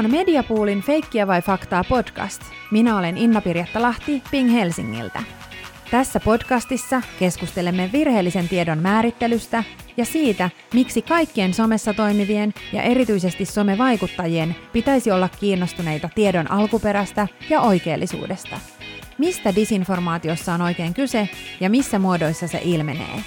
on Mediapoolin Feikkiä vai faktaa podcast. Minä olen Inna-Pirjetta Lahti Ping Helsingiltä. Tässä podcastissa keskustelemme virheellisen tiedon määrittelystä ja siitä, miksi kaikkien somessa toimivien ja erityisesti somevaikuttajien pitäisi olla kiinnostuneita tiedon alkuperästä ja oikeellisuudesta. Mistä disinformaatiossa on oikein kyse ja missä muodoissa se ilmenee?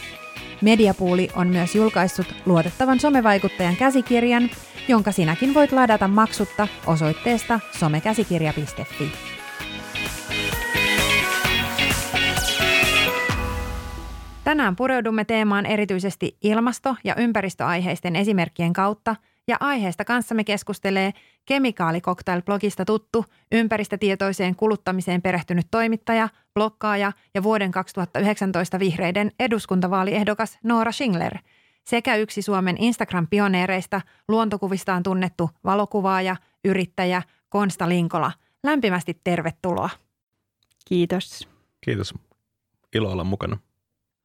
Mediapooli on myös julkaissut luotettavan somevaikuttajan käsikirjan, jonka sinäkin voit ladata maksutta osoitteesta somekäsikirja.fi. Tänään pureudumme teemaan erityisesti ilmasto- ja ympäristöaiheisten esimerkkien kautta, ja aiheesta kanssamme keskustelee Kemikaalicocktail-blogista tuttu, ympäristötietoiseen kuluttamiseen perehtynyt toimittaja, blokkaaja ja vuoden 2019 vihreiden eduskuntavaaliehdokas Noora Shingler sekä yksi Suomen Instagram-pioneereista luontokuvistaan tunnettu valokuvaaja, yrittäjä Konsta Linkola. Lämpimästi tervetuloa. Kiitos. Kiitos. Ilo olla mukana.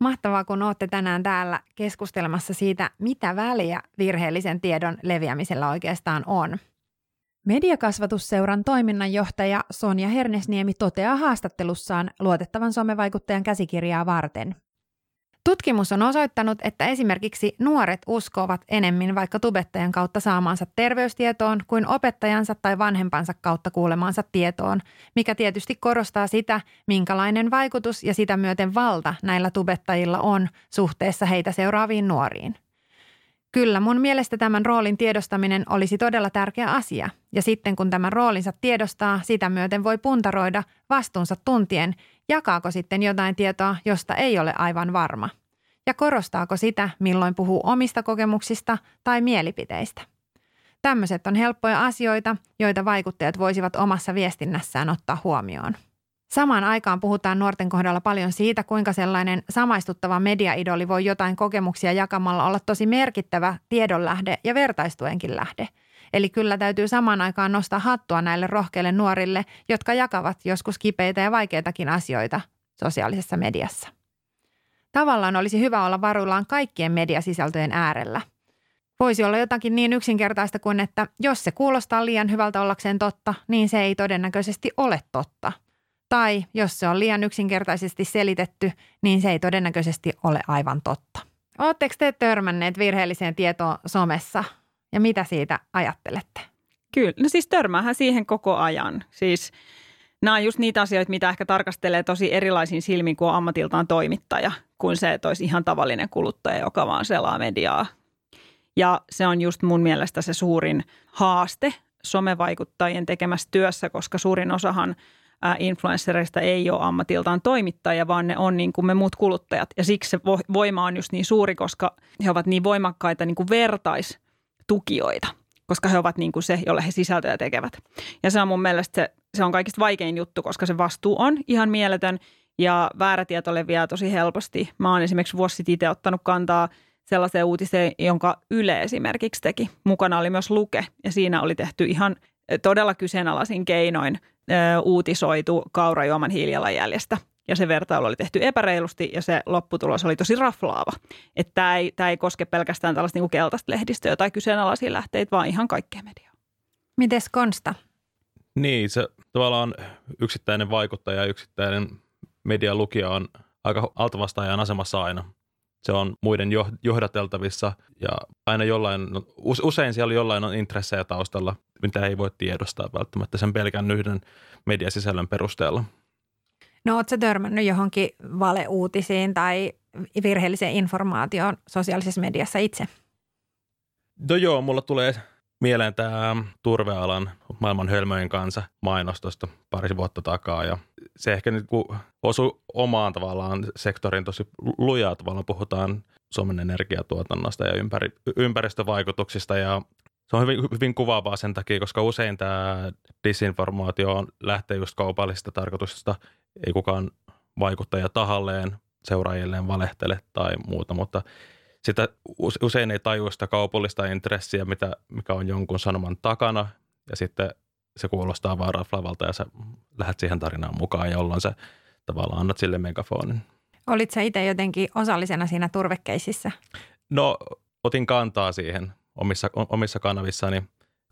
Mahtavaa, kun olette tänään täällä keskustelemassa siitä, mitä väliä virheellisen tiedon leviämisellä oikeastaan on. Mediakasvatusseuran toiminnanjohtaja Sonja Hernesniemi toteaa haastattelussaan luotettavan somevaikuttajan käsikirjaa varten. Tutkimus on osoittanut, että esimerkiksi nuoret uskovat enemmän vaikka tubettajan kautta saamaansa terveystietoon kuin opettajansa tai vanhempansa kautta kuulemaansa tietoon, mikä tietysti korostaa sitä, minkälainen vaikutus ja sitä myöten valta näillä tubettajilla on suhteessa heitä seuraaviin nuoriin. Kyllä, mun mielestä tämän roolin tiedostaminen olisi todella tärkeä asia, ja sitten kun tämän roolinsa tiedostaa, sitä myöten voi puntaroida vastuunsa tuntien, jakaako sitten jotain tietoa, josta ei ole aivan varma, ja korostaako sitä, milloin puhuu omista kokemuksista tai mielipiteistä. Tämmöiset on helppoja asioita, joita vaikuttajat voisivat omassa viestinnässään ottaa huomioon. Samaan aikaan puhutaan nuorten kohdalla paljon siitä, kuinka sellainen samaistuttava mediaidoli voi jotain kokemuksia jakamalla olla tosi merkittävä tiedonlähde ja vertaistuenkin lähde. Eli kyllä täytyy samaan aikaan nostaa hattua näille rohkeille nuorille, jotka jakavat joskus kipeitä ja vaikeitakin asioita sosiaalisessa mediassa. Tavallaan olisi hyvä olla varuillaan kaikkien mediasisältöjen äärellä. Voisi olla jotakin niin yksinkertaista kuin, että jos se kuulostaa liian hyvältä ollakseen totta, niin se ei todennäköisesti ole totta. Tai jos se on liian yksinkertaisesti selitetty, niin se ei todennäköisesti ole aivan totta. Oletteko te törmänneet virheelliseen tietoon somessa? Ja mitä siitä ajattelette? Kyllä, no siis törmäähän siihen koko ajan. Siis nämä on just niitä asioita, mitä ehkä tarkastelee tosi erilaisin silmin, kuin ammatiltaan toimittaja, kuin se, että olisi ihan tavallinen kuluttaja, joka vaan selaa mediaa. Ja se on just mun mielestä se suurin haaste somevaikuttajien tekemässä työssä, koska suurin osahan influenssereista ei ole ammatiltaan toimittajia, vaan ne on niin kuin me muut kuluttajat. Ja siksi se voima on just niin suuri, koska he ovat niin voimakkaita niin kuin vertaistukijoita, koska he ovat niin kuin se, jolle he sisältöjä tekevät. Ja se on mun mielestä se on kaikista vaikein juttu, koska se vastuu on ihan mieletön ja väärä tieto leviää tosi helposti. Mä oon esimerkiksi vuosi sitten itse ottanut kantaa sellaiseen uutiseen, jonka Yle esimerkiksi teki. Mukana oli myös Luke ja siinä oli tehty ihan todella kyseenalaisin keinoin uutisoitu kaurajuoman hiilijalanjäljestä. Ja se vertailu oli tehty epäreilusti ja se lopputulos oli tosi raflaava. Että tämä ei koske pelkästään tällaista niinku keltaista lehdistöä tai kyseenalaisia lähteitä, vaan ihan kaikkea mediaa. Mites Konsta? Niin, se tavallaan yksittäinen vaikuttaja ja yksittäinen median lukija on aika altavastaajan asemassa aina. Se on muiden johdateltavissa ja aina jollain, usein siellä jollain on intressejä taustalla, mitä ei voi tiedostaa välttämättä sen pelkän yhden mediasisällön perusteella. No ootko sä törmännyt johonkin valeuutisiin tai virheelliseen informaatioon sosiaalisessa mediassa itse? No joo, mulla tulee mieleen tämä turvealan maailman hölmöjen kanssa -mainos tuosta pari vuotta takaa ja se ehkä nyt kun osui omaan tavallaan sektorin tosi lujaa tavallaan, puhutaan Suomen energiatuotannosta ja ympäristövaikutuksista ja se on hyvin kuvaavaa sen takia, koska usein tämä disinformaatio lähtee just kaupallisesta tarkoituksesta, ei kukaan vaikuttaja tahalleen seuraajilleen valehtele tai muuta, mutta sitä usein ei tajua sitä kaupallista intressiä, mikä on jonkun sanoman takana ja sitten se kuulostaa vaan raflavalta ja sä lähdet siihen tarinaan mukaan, jolloin sä tavallaan annat sille megafonin. Olit sä itse jotenkin osallisena siinä turvekeisissä? No, otin kantaa siihen omissa kanavissani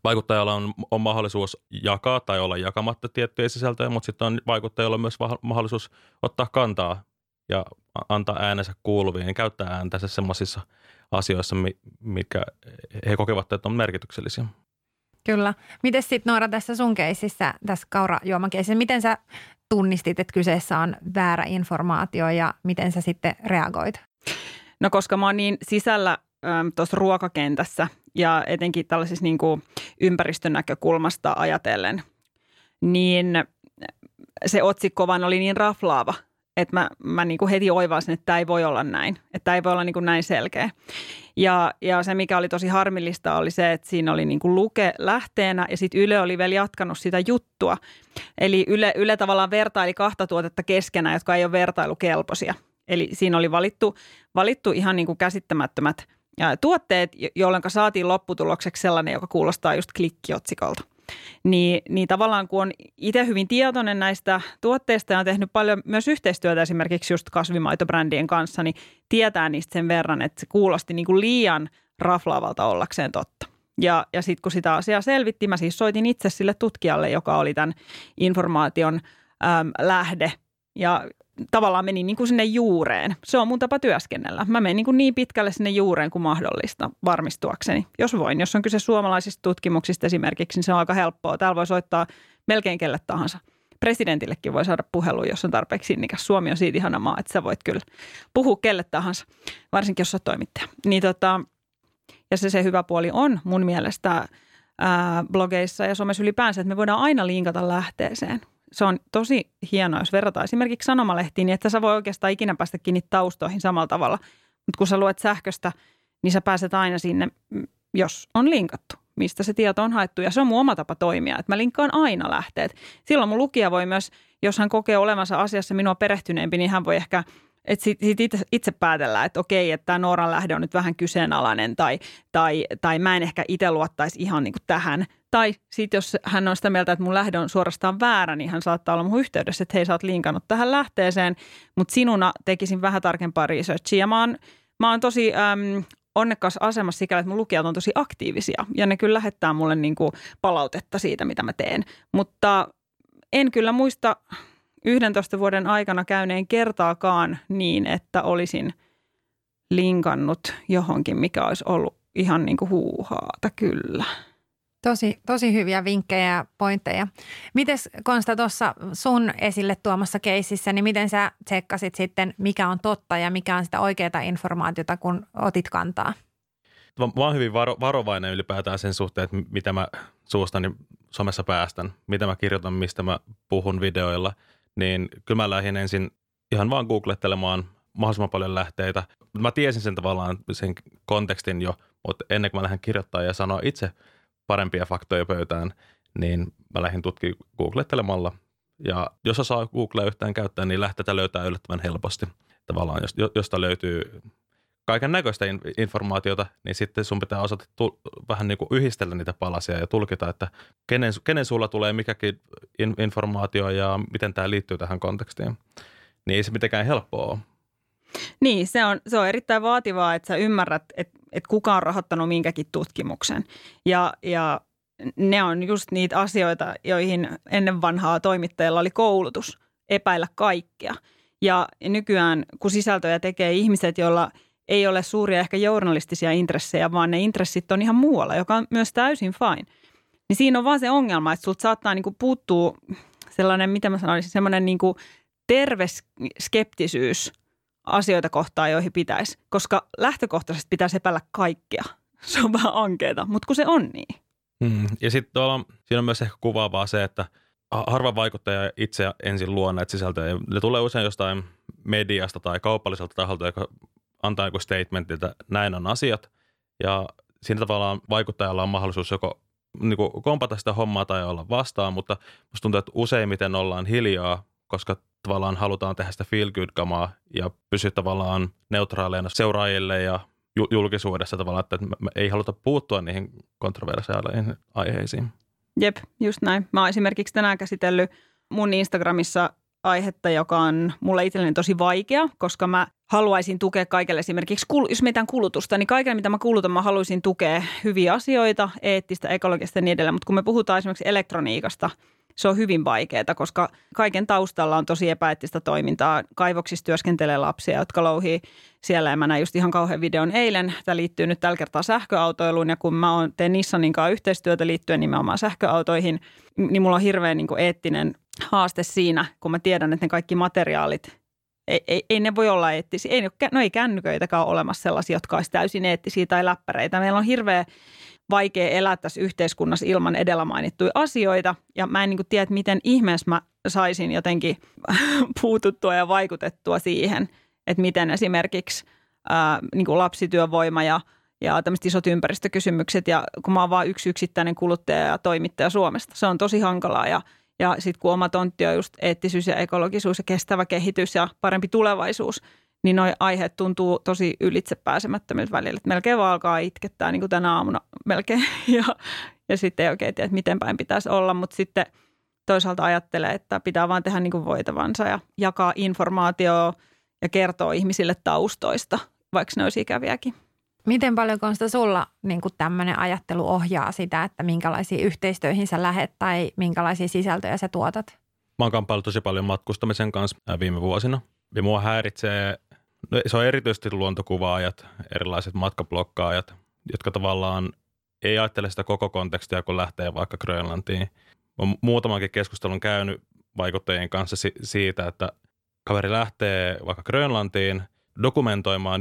Vaikuttajalla on mahdollisuus jakaa tai olla jakamatta tiettyjä sisältöjä, mutta sitten on vaikuttajalla myös mahdollisuus ottaa kantaa ja antaa äänensä kuuluviin, käyttää ääntänsä sellaisissa asioissa, mitkä he kokevat, että on merkityksellisiä. Kyllä. Miten sitten Noora tässä sun keisissä, tässä kaurajuomakeisissä, miten sä tunnistit, että kyseessä on väärä informaatio ja miten sä sitten reagoit? No koska mä oon niin sisällä tuossa ruokakentässä ja etenkin tällaisessa niin kuin ympäristön näkökulmasta ajatellen, niin se otsikko vaan oli niin raflaava, että mä niin kuin heti oivasin, että tämä ei voi olla näin, että tämä ei voi olla niin kuin näin selkeä. Ja se, mikä oli tosi harmillista, oli se, että siinä oli niin kuin Luke lähteenä ja sitten Yle oli vielä jatkanut sitä juttua. Eli Yle tavallaan vertaili kahta tuotetta keskenään, jotka ei ole vertailukelpoisia. Eli siinä oli valittu ihan niin kuin käsittämättömät tuotteet, jolloin saatiin lopputulokseksi sellainen, joka kuulostaa just klikkiotsikolta. Niin tavallaan kun on itse hyvin tietoinen näistä tuotteista ja on tehnyt paljon myös yhteistyötä esimerkiksi just kasvimaitobrändien kanssa, niin tietää niistä sen verran, että se kuulosti niin kuin liian raflaavalta ollakseen totta. Ja sitten kun sitä asiaa selvittiin, mä siis soitin itse sille tutkijalle, joka oli tämän informaation lähde ja tavallaan menin niin kuin sinne juureen. Se on mun tapa työskennellä. Mä menen niin pitkälle sinne juureen kuin mahdollista varmistuakseni, jos voin. Jos on kyse suomalaisista tutkimuksista esimerkiksi, niin se on aika helppoa. Täällä voi soittaa melkein kelle tahansa. Presidentillekin voi saada puhelu, jos on tarpeeksi sinnikäs. Suomi on siitä ihana maa, että sä voit kyllä puhua kelle tahansa, varsinkin jos sä oot toimittaja. Ja se hyvä puoli on mun mielestä blogeissa ja somessa ylipäänsä, että me voidaan aina linkata lähteeseen. Se on tosi hienoa, jos verrataan esimerkiksi sanomalehtiin, niin että sä voi oikeastaan ikinä päästä kiinni taustoihin samalla tavalla. Mutta kun sä luet sähköstä, niin sä pääset aina sinne, jos on linkattu, mistä se tieto on haettu. Ja se on mun oma tapa toimia, että mä linkkaan aina lähteet. Silloin mun lukija voi myös, jos hän kokee olevansa asiassa minua perehtyneempi, niin hän voi ehkä itse päätellä, että okei, että tämä Nooran lähde on nyt vähän kyseenalainen tai mä en ehkä itse luottaisi ihan niin kuin tähän. Tai sitten jos hän on sitä mieltä, että mun lähde on suorastaan väärä, niin hän saattaa olla mun yhteydessä, että hei, sä oot linkannut tähän lähteeseen, mutta sinuna tekisin vähän tarkempaa researchia. Ja mä oon tosi onnekkaassa asemassa sikäli, että mun lukijat on tosi aktiivisia ja ne kyllä lähettää mulle niin kuin palautetta siitä, mitä mä teen. Mutta en kyllä muista 11 vuoden aikana käyneen kertaakaan niin, että olisin linkannut johonkin, mikä olisi ollut ihan niin kuin huuhaata kyllä. Tosi hyviä vinkkejä ja pointteja. Mites Konsta tuossa sun esille tuomassa keisissä, niin miten sä tsekkasit sitten, mikä on totta ja mikä on sitä oikeaa informaatiota, kun otit kantaa? Mä oon hyvin varovainen ylipäätään sen suhteen, että mitä mä suustani somessa päästän, mitä mä kirjoitan, mistä mä puhun videoilla, niin kyllä mä lähdin ensin ihan vaan googlettelemaan mahdollisimman paljon lähteitä. Mä tiesin sen tavallaan sen kontekstin jo, mutta ennen kuin mä lähden kirjoittaa ja sanoa itse parempia faktoja pöytään, niin mä lähdin tutkimaan googlettelemalla. Ja jos osaa Googlea yhtään käyttää, niin lähteitä löytää yllättävän helposti. Tavallaan, josta löytyy kaiken näköistä informaatiota, niin sitten sun pitää osata vähän niin kuin yhdistellä niitä palasia ja tulkita, että kenen sulla tulee mikäkin informaatio ja miten tämä liittyy tähän kontekstiin. Niin ei se mitenkään helppoa ole. Niin, se on erittäin vaativaa, että sä ymmärrät, että kuka on rahoittanut minkäkin tutkimuksen. Ja ne on just niitä asioita, joihin ennen vanhaa toimittajilla oli koulutus, epäillä kaikkea. Ja nykyään, kun sisältöjä tekee ihmiset, joilla ei ole suuria ehkä journalistisia intressejä, vaan ne intressit on ihan muualla, joka on myös täysin fine. Niin siinä on vaan se ongelma, että sulta saattaa niinku puuttua sellainen, mitä mä sanoisin, sellainen niinku terve skeptisyys asioita kohtaan, joihin pitäisi, koska lähtökohtaisesti pitäisi epäillä kaikkea. Se on vähän ankeeta, mutta kun se on niin. Ja sitten siinä on myös ehkä kuvaavaa se, että harva vaikuttaja itse ensin luo näitä sisältöjä. Ne tulee usein jostain mediasta tai kaupalliselta taholta, joka antaa joku statementti, että näin on asiat. Ja siinä tavallaan vaikuttajalla on mahdollisuus joko niin kuin kompata sitä hommaa tai olla vastaan, mutta musta tuntuu, että useimmiten ollaan hiljaa, koska tavallaan halutaan tehdä sitä feel good-kamaa ja pysyä tavallaan neutraaleina seuraajille ja julkisuudessa tavallaan, että me ei haluta puuttua niihin kontroversiaaleihin aiheisiin. Jep, just näin. Mä oon esimerkiksi tänään käsitellyt mun Instagramissa aihetta, joka on mulle itselleni tosi vaikea, koska mä haluaisin tukea kaikille esimerkiksi, jos meitään kulutusta, niin kaikille mitä mä kulutan, mä haluaisin tukea hyviä asioita, eettistä, ekologista ja niin edelleen. Mutta kun me puhutaan esimerkiksi elektroniikasta, se on hyvin vaikeaa, koska kaiken taustalla on tosi epäeettistä toimintaa. Kaivoksissa työskentelee lapsia, jotka louhii siellä. Ja mä näin just ihan kauhean videon eilen. Tämä liittyy nyt tällä kertaa sähköautoiluun. Ja kun mä teen Nissanin kanssa yhteistyötä liittyen nimenomaan sähköautoihin, niin mulla on hirveän niin kuin eettinen haaste siinä, kun mä tiedän, että ne kaikki materiaalit, ei ne voi olla eettisiä. Ei kännyköitäkään ole olemassa sellaisia, jotka olisi täysin eettisiä tai läppäreitä. Meillä on hirveä vaikea elää tässä yhteiskunnassa ilman edellä mainittuja asioita. Ja mä en niin kuin tiedä, miten ihmeessä mä saisin jotenkin puututtua ja vaikutettua siihen, että miten esimerkiksi niin kuin lapsityövoima ja tämmöiset isot ympäristökysymykset. Ja kun mä oon vaan yksi yksittäinen kuluttaja ja toimittaja Suomesta, se on tosi hankalaa. Ja sitten kun oma tontti on just eettisyys ja ekologisuus ja kestävä kehitys ja parempi tulevaisuus, niin noi aiheet tuntuu tosi ylitsepääsemättömiltä välillä. Et melkein vaan alkaa itkettää niin kuin tänä aamuna melkein ja sitten ei oikein tiedä, että miten päin pitäisi olla. Mutta sitten toisaalta ajattelee, että pitää vaan tehdä niin kuin voitavansa ja jakaa informaatiota ja kertoa ihmisille taustoista, vaikka ne olisi ikäviäkin. Miten paljon Konsta sulla niin kuin tämmöinen ajattelu ohjaa sitä, että minkälaisiin yhteistöihin sä lähet tai minkälaisia sisältöjä sä tuotat? Mä oon kamppaillut tosi paljon matkustamisen kanssa viime vuosina ja mua häiritsee. No, se on erityisesti luontokuvaajat, erilaiset matkablokkaajat, jotka tavallaan ei ajattele sitä koko kontekstia, kun lähtee vaikka Grönlantiin. Olen muutamankin keskustelun käynyt vaikuttajien kanssa siitä, että kaveri lähtee vaikka Grönlantiin dokumentoimaan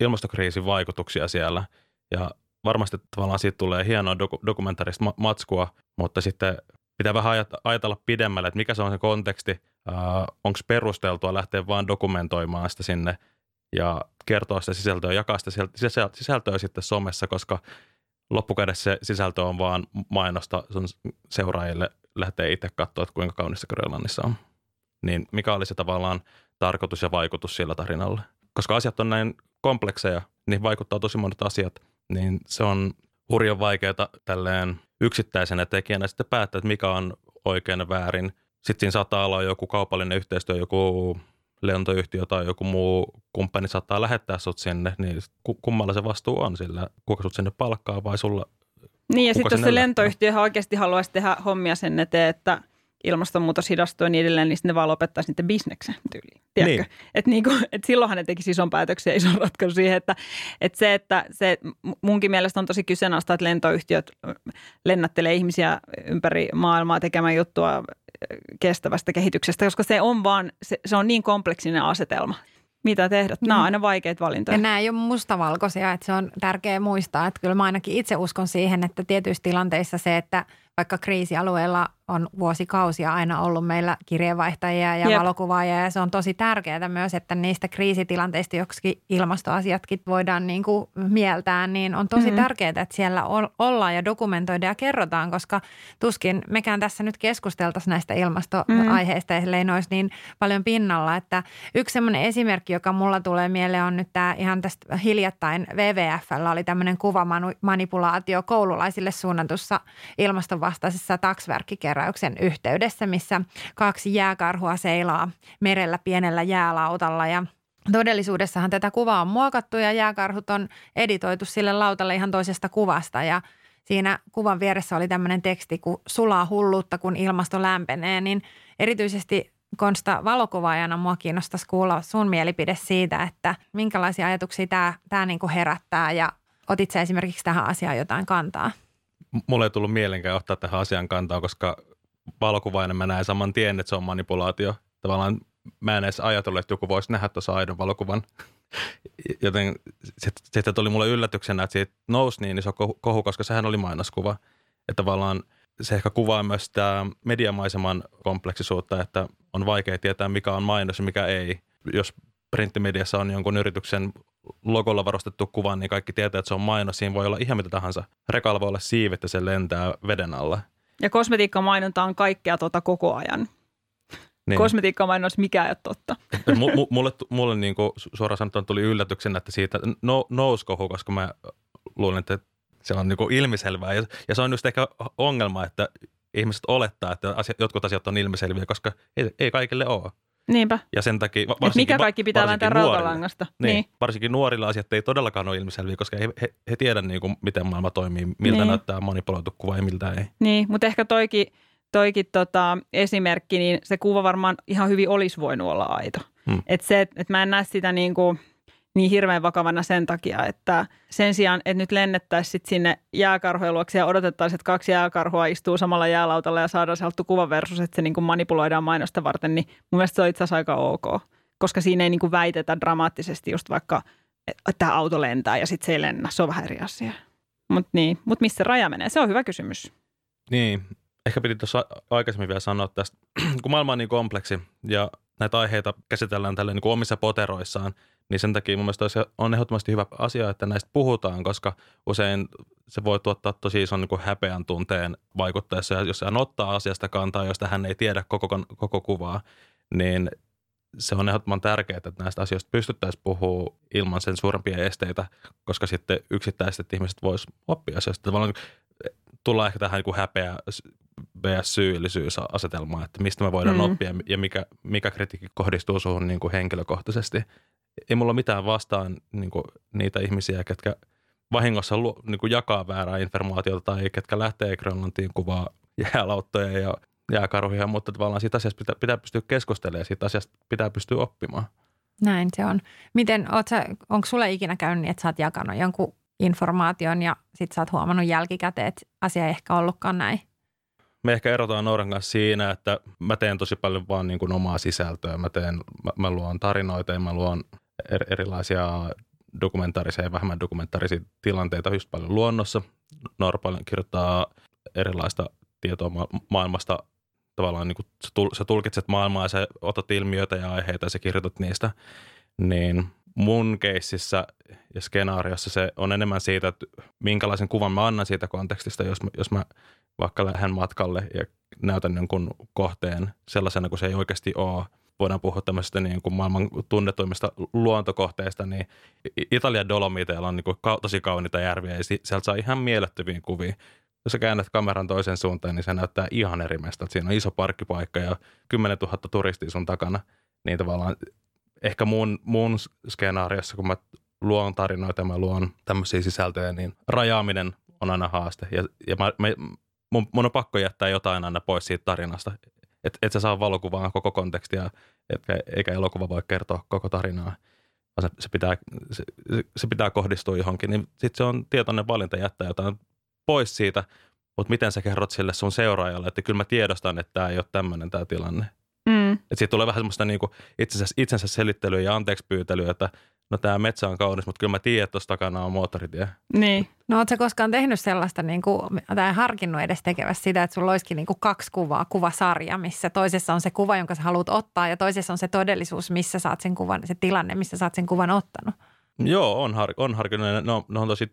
ilmastokriisin vaikutuksia siellä. Ja varmasti tavallaan siitä tulee hienoa dokumentaarista matskua, mutta sitten pitää vähän ajatella pidemmälle, että mikä se on se konteksti. Onko perusteltua lähteä vaan dokumentoimaan sitä sinne ja kertoa sitä sisältöä, jakaa sitä sisältöä sitten somessa, koska loppukädessä se sisältö on vaan mainosta sun seuraajille lähtee itse katsoa, että kuinka kaunista Grönlannissa on. Niin mikä oli se tavallaan tarkoitus ja vaikutus sillä tarinalla? Koska asiat on näin komplekseja, niin vaikuttaa tosi monet asiat, niin se on hurjan vaikeaa tälleen yksittäisenä tekijänä sitten päättää, että mikä on oikein ja väärin. Sitten siinä saattaa olla joku kaupallinen yhteistyö, joku lentoyhtiö tai joku muu kumppani saattaa lähettää sut sinne, niin kummalla se vastuu on sillä, kuka sut sinne palkkaa vai sulla? Niin ja sitten jos se lentoyhtiö oikeasti haluaisi tehdä hommia sen eteen, että ilmastonmuutos hidastuu ja niin edelleen, niin sitten ne vaan lopettaisi niiden bisneksen tyyliin. Tiedätkö? Niin. Että niinku, et silloinhan ne tekisi ison päätöksen ja ison ratkaisun siihen, että se munkin mielestä on tosi kyseenalaista, että lentoyhtiöt lennättelee ihmisiä ympäri maailmaa tekemään juttua kestävästä kehityksestä, koska se on vaan, se on niin kompleksinen asetelma. Mitä tehdä? Nämä on aina vaikeita valintoja. Ja nämä ei ole mustavalkoisia, että se on tärkeää muistaa, että kyllä mä ainakin itse uskon siihen, että tietyissä tilanteissa se, että vaikka kriisialueella on vuosikausia aina ollut meillä kirjeenvaihtajia ja valokuvaajia ja se on tosi tärkeää myös, että niistä kriisitilanteista, joksikin ilmastoasiatkin voidaan niin kuin mieltää, niin on tosi tärkeää, että siellä ollaan ja dokumentoidaan ja kerrotaan, koska tuskin mekään tässä nyt keskusteltaisiin näistä ilmastoaiheista, ellei ne olisi niin paljon pinnalla. Että yksi sellainen esimerkki, joka mulla tulee mieleen on nyt tämä ihan tästä hiljattain WWF:llä oli tämmöinen kuvamanipulaatio koululaisille suunnatussa ilmaston vastaisessa taksvärkkikeräyksen yhteydessä, missä kaksi jääkarhua seilaa merellä pienellä jäälautalla ja todellisuudessahan tätä kuvaa on muokattu ja jääkarhut on editoitu sille lautalle ihan toisesta kuvasta ja siinä kuvan vieressä oli tämmöinen teksti, kun sulaa hulluutta, kun ilmasto lämpenee, niin erityisesti Konsta valokuvaajana mua kiinnostaisi kuulla sun mielipide siitä, että minkälaisia ajatuksia tämä niinku herättää ja otit sä esimerkiksi tähän asiaan jotain kantaa? Mulle ei tullut mielenkään ottaa tähän asian kantaa, koska valokuvaajana mä näen saman tien, että se on manipulaatio. Tavallaan mä en edes ajatellut, että joku voisi nähdä tuossa aidon valokuvan. Joten siitä tuli mulle yllätyksenä, että siitä nousi niin iso kohu, koska sehän oli mainoskuva. Että tavallaan se ehkä kuvaa myös sitä mediamaiseman kompleksisuutta, että on vaikea tietää, mikä on mainos ja mikä ei. Jos printtimediassa on jonkun yrityksen logolla varustettu kuva, niin kaikki tietää, että se on mainos. Siinä voi olla ihan mitä tahansa. Rekalla voi olla siivet ja se lentää veden alla. Ja kosmetiikkamainonta on kaikkea koko ajan. Niin. Kosmetiikkamainos, mikä ei ole totta. Mulle niin kuin suoraan sanottuna tuli yllätyksenä, että siitä nousi kohu, koska mä luulen, että se on niin kuin ilmiselvää. Ja se on just ehkä ongelma, että ihmiset olettaa, että jotkut asiat on ilmiselviä, koska ei kaikille ole. Niinpä. Ja sen takia, mikä kaikki pitää vääntää rautalangasta. Niin. Varsinkin nuorilla asiat ei todellakaan ole ilmiselviä, koska he tiedä niin kuin, miten maailma toimii, miltä näyttää manipuloitu kuva ja miltä ei. Niin, mutta ehkä toikin esimerkki, niin se kuva varmaan ihan hyvin olisi voinut olla aito. Että se, että mä en näe sitä niin kuin niin hirveän vakavana sen takia, että sen sijaan, että nyt lennettäisiin sinne jääkarhojen luokse ja odotettaisiin, että kaksi jääkarhua istuu samalla jäälautalla ja saadaan se haluttu kuva versus, että se niin kuin manipuloidaan mainosta varten, niin mun mielestä se on itse asiassa aika ok, koska siinä ei niin kuin väitetä dramaattisesti just vaikka, että auto lentää ja sitten se ei lennä, se on vähän eri asia. Mutta niin, missä raja menee? Se on hyvä kysymys. Niin, ehkä piti tuossa aikaisemmin vielä sanoa tästä, kun maailma on niin kompleksi ja näitä aiheita käsitellään tälleen niin kuin omissa poteroissaan, niin sen takia mun mielestä on ehdottomasti hyvä asia, että näistä puhutaan, koska usein se voi tuottaa tosi ison niin kuin häpeän tunteen vaikuttaessa. Ja jos hän ottaa asiasta kantaa, josta hän ei tiedä koko kuvaa, niin se on ehdottoman tärkeää, että näistä asioista pystyttäisiin puhua ilman sen suurempia esteitä, koska sitten yksittäiset ihmiset vois oppia asioista. Tavallaan tullaan ehkä tähän niin kuin häpeä syyllisyysasetelmaan, että mistä me voidaan oppia ja mikä kritiikki kohdistuu suhun niin kuin henkilökohtaisesti. Ei mulla mitään vastaan niin kuin niitä ihmisiä, ketkä vahingossa niin kuin jakaa väärää informaatiota tai ketkä lähtee Grönlantiin kuvaa jäälauttoja ja jääkarhuja, mutta tavallaan siitä asiasta pitää pystyä keskustelemaan ja siitä asiasta pitää pystyä oppimaan. Näin se on. Onko sulle ikinä käynyt niin, että sä oot jakanut jonkun informaation ja sit sä oot huomannut jälkikäteen, että asia ei ehkä ollutkaan näin? Me ehkä erotaan Nooran kanssa siinä, että mä teen tosi paljon vaan niin kuin omaa sisältöä. Mä luon tarinoita ja mä luon erilaisia dokumentaarisia ja vähemmän dokumentaarisia tilanteita just paljon luonnossa. Noora paljon kirjoittaa erilaista tietoa maailmasta. Tavallaan niin kuin sä tulkitset maailmaa ja sä otat ilmiöitä ja aiheita ja sä kirjoitat niistä. Niin mun keississä ja skenaariossa se on enemmän siitä, että minkälaisen kuvan mä annan siitä kontekstista, jos mä vaikka lähden matkalle ja näytän jonkun kohteen sellaisena, kun se ei oikeasti ole. Voidaan puhua tämmöisistä niin kuin maailman tunnetuimmista luontokohteista, niin Italian Dolomiteilla on niin kuin tosi kauniita järviä ja sieltä saa ihan mielettömiä kuvia. Jos sä käännät kameran toiseen suuntaan, niin se näyttää ihan eri mestä. Siinä on iso parkkipaikka ja 10 000 turistia sun takana. Niin tavallaan ehkä mun skenaariossa, kun mä luon tarinoita ja mä luon tämmöisiä sisältöjä, niin rajaaminen on aina haaste. Mun on pakko jättää jotain aina pois siitä tarinasta, että et sä saa valokuvaa koko kontekstia, eikä elokuva voi kertoa koko tarinaa, vaan se pitää kohdistua johonkin. Niin sitten se on tietoinen valinta jättää jotain pois siitä, mutta miten sä kerrot sille sun seuraajalle, että kyllä mä tiedostan, että tämä ei ole tämmöinen tämä tilanne. Että siitä tulee vähän semmoista niinku itsensä selittelyä ja anteeksi pyytelyä, että no tämä metsä on kaunis, mutta kyllä mä tiedän, että tuossa takana on moottoritie. Niin. No ootko sä koskaan tehnyt sellaista, niin kuin, tai harkinnut edes tekevässä sitä, että sulla olisikin niin kuin kaksi kuvaa, kuvasarja, missä toisessa on se kuva, jonka sä haluat ottaa, ja toisessa on se todellisuus, missä saat sen kuvan, se tilanne, missä saat sen kuvan ottanut? Joo, on harkinnut. No on tosi,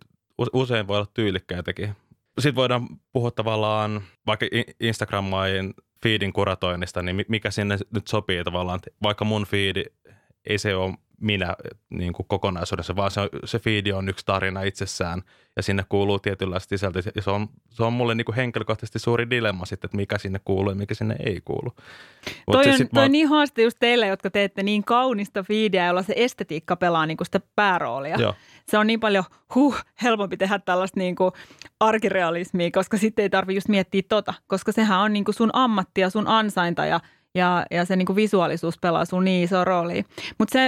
usein voi olla tyylikkäitäkin. Sitten voidaan puhua tavallaan vaikka Instagramain feedin kuratoinnista, niin mikä sinne nyt sopii tavallaan, vaikka mun feedi ei se ole minä niin kuin kokonaisuudessa, vaan se feedi on yksi tarina itsessään ja sinne kuuluu tietynlaiset sisältöä. Se on mulle niin kuin henkilökohtaisesti suuri dilemma sitten, että mikä sinne kuuluu ja mikä sinne ei kuulu. Toi on niin haaste just teille, jotka teette niin kaunista feediä, jolla se estetiikka pelaa niin kuin sitä pääroolia. Joo. Se on niin paljon helpompi tehdä tällaista niin kuin arkirealismia, koska sitten ei tarvitse just miettiä koska sehän on niin kuin sun ammatti ja sun ansainta ja se niinku visuaalisuus pelaa sun niin iso rooli. Mutta